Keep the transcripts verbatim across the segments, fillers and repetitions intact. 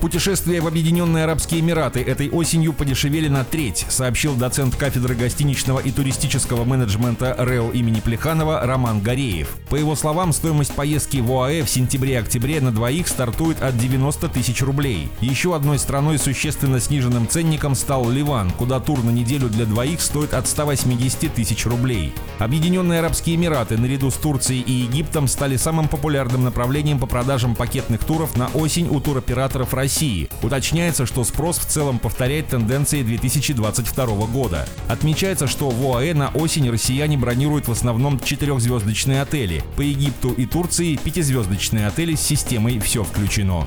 Путешествия в Объединенные Арабские Эмираты этой осенью подешевели на треть, сообщил доцент кафедры гостиничного и туристического менеджмента РЭУ имени Плеханова Роман Гареев. По его словам, стоимость поездки в ОАЭ в сентябре-октябре на двоих стартует от девяноста тысяч рублей. Еще одной страной с существенно сниженным ценником стал Ливан, куда тур на неделю для двоих стоит от ста восьмидесяти тысяч рублей. Объединенные Арабские Эмираты наряду с Турцией и Египтом стали самым популярным направлением по продажам пакетных туров на осень у туроператоров России. России. Уточняется, что спрос в целом повторяет тенденции две тысячи двадцать второго года. Отмечается, что в ОАЭ на осень россияне бронируют в основном четырехзвездочные отели. По Египту и Турции пятизвездочные отели с системой «Все включено».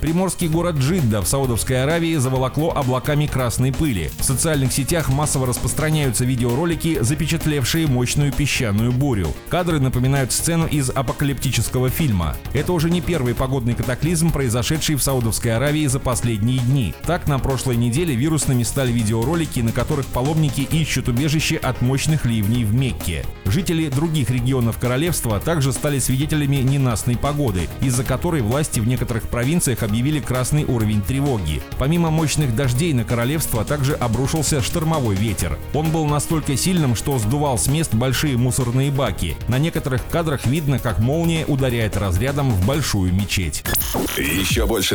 Приморский город Джидда в Саудовской Аравии заволокло облаками красной пыли. В социальных сетях массово распространяются видеоролики, запечатлевшие мощную песчаную бурю. Кадры напоминают сцену из апокалиптического фильма. Это уже не первый погодный катаклизм, произошедший в Саудовской Аравии. Саудовской Аравии за последние дни. Так, на прошлой неделе вирусными стали видеоролики, на которых паломники ищут убежище от мощных ливней в Мекке. Жители других регионов королевства также стали свидетелями ненастной погоды, из-за которой власти в некоторых провинциях объявили красный уровень тревоги. Помимо мощных дождей на королевство также обрушился штормовой ветер. Он был настолько сильным, что сдувал с мест большие мусорные баки. На некоторых кадрах видно, как молния ударяет разрядом в большую мечеть. Еще больше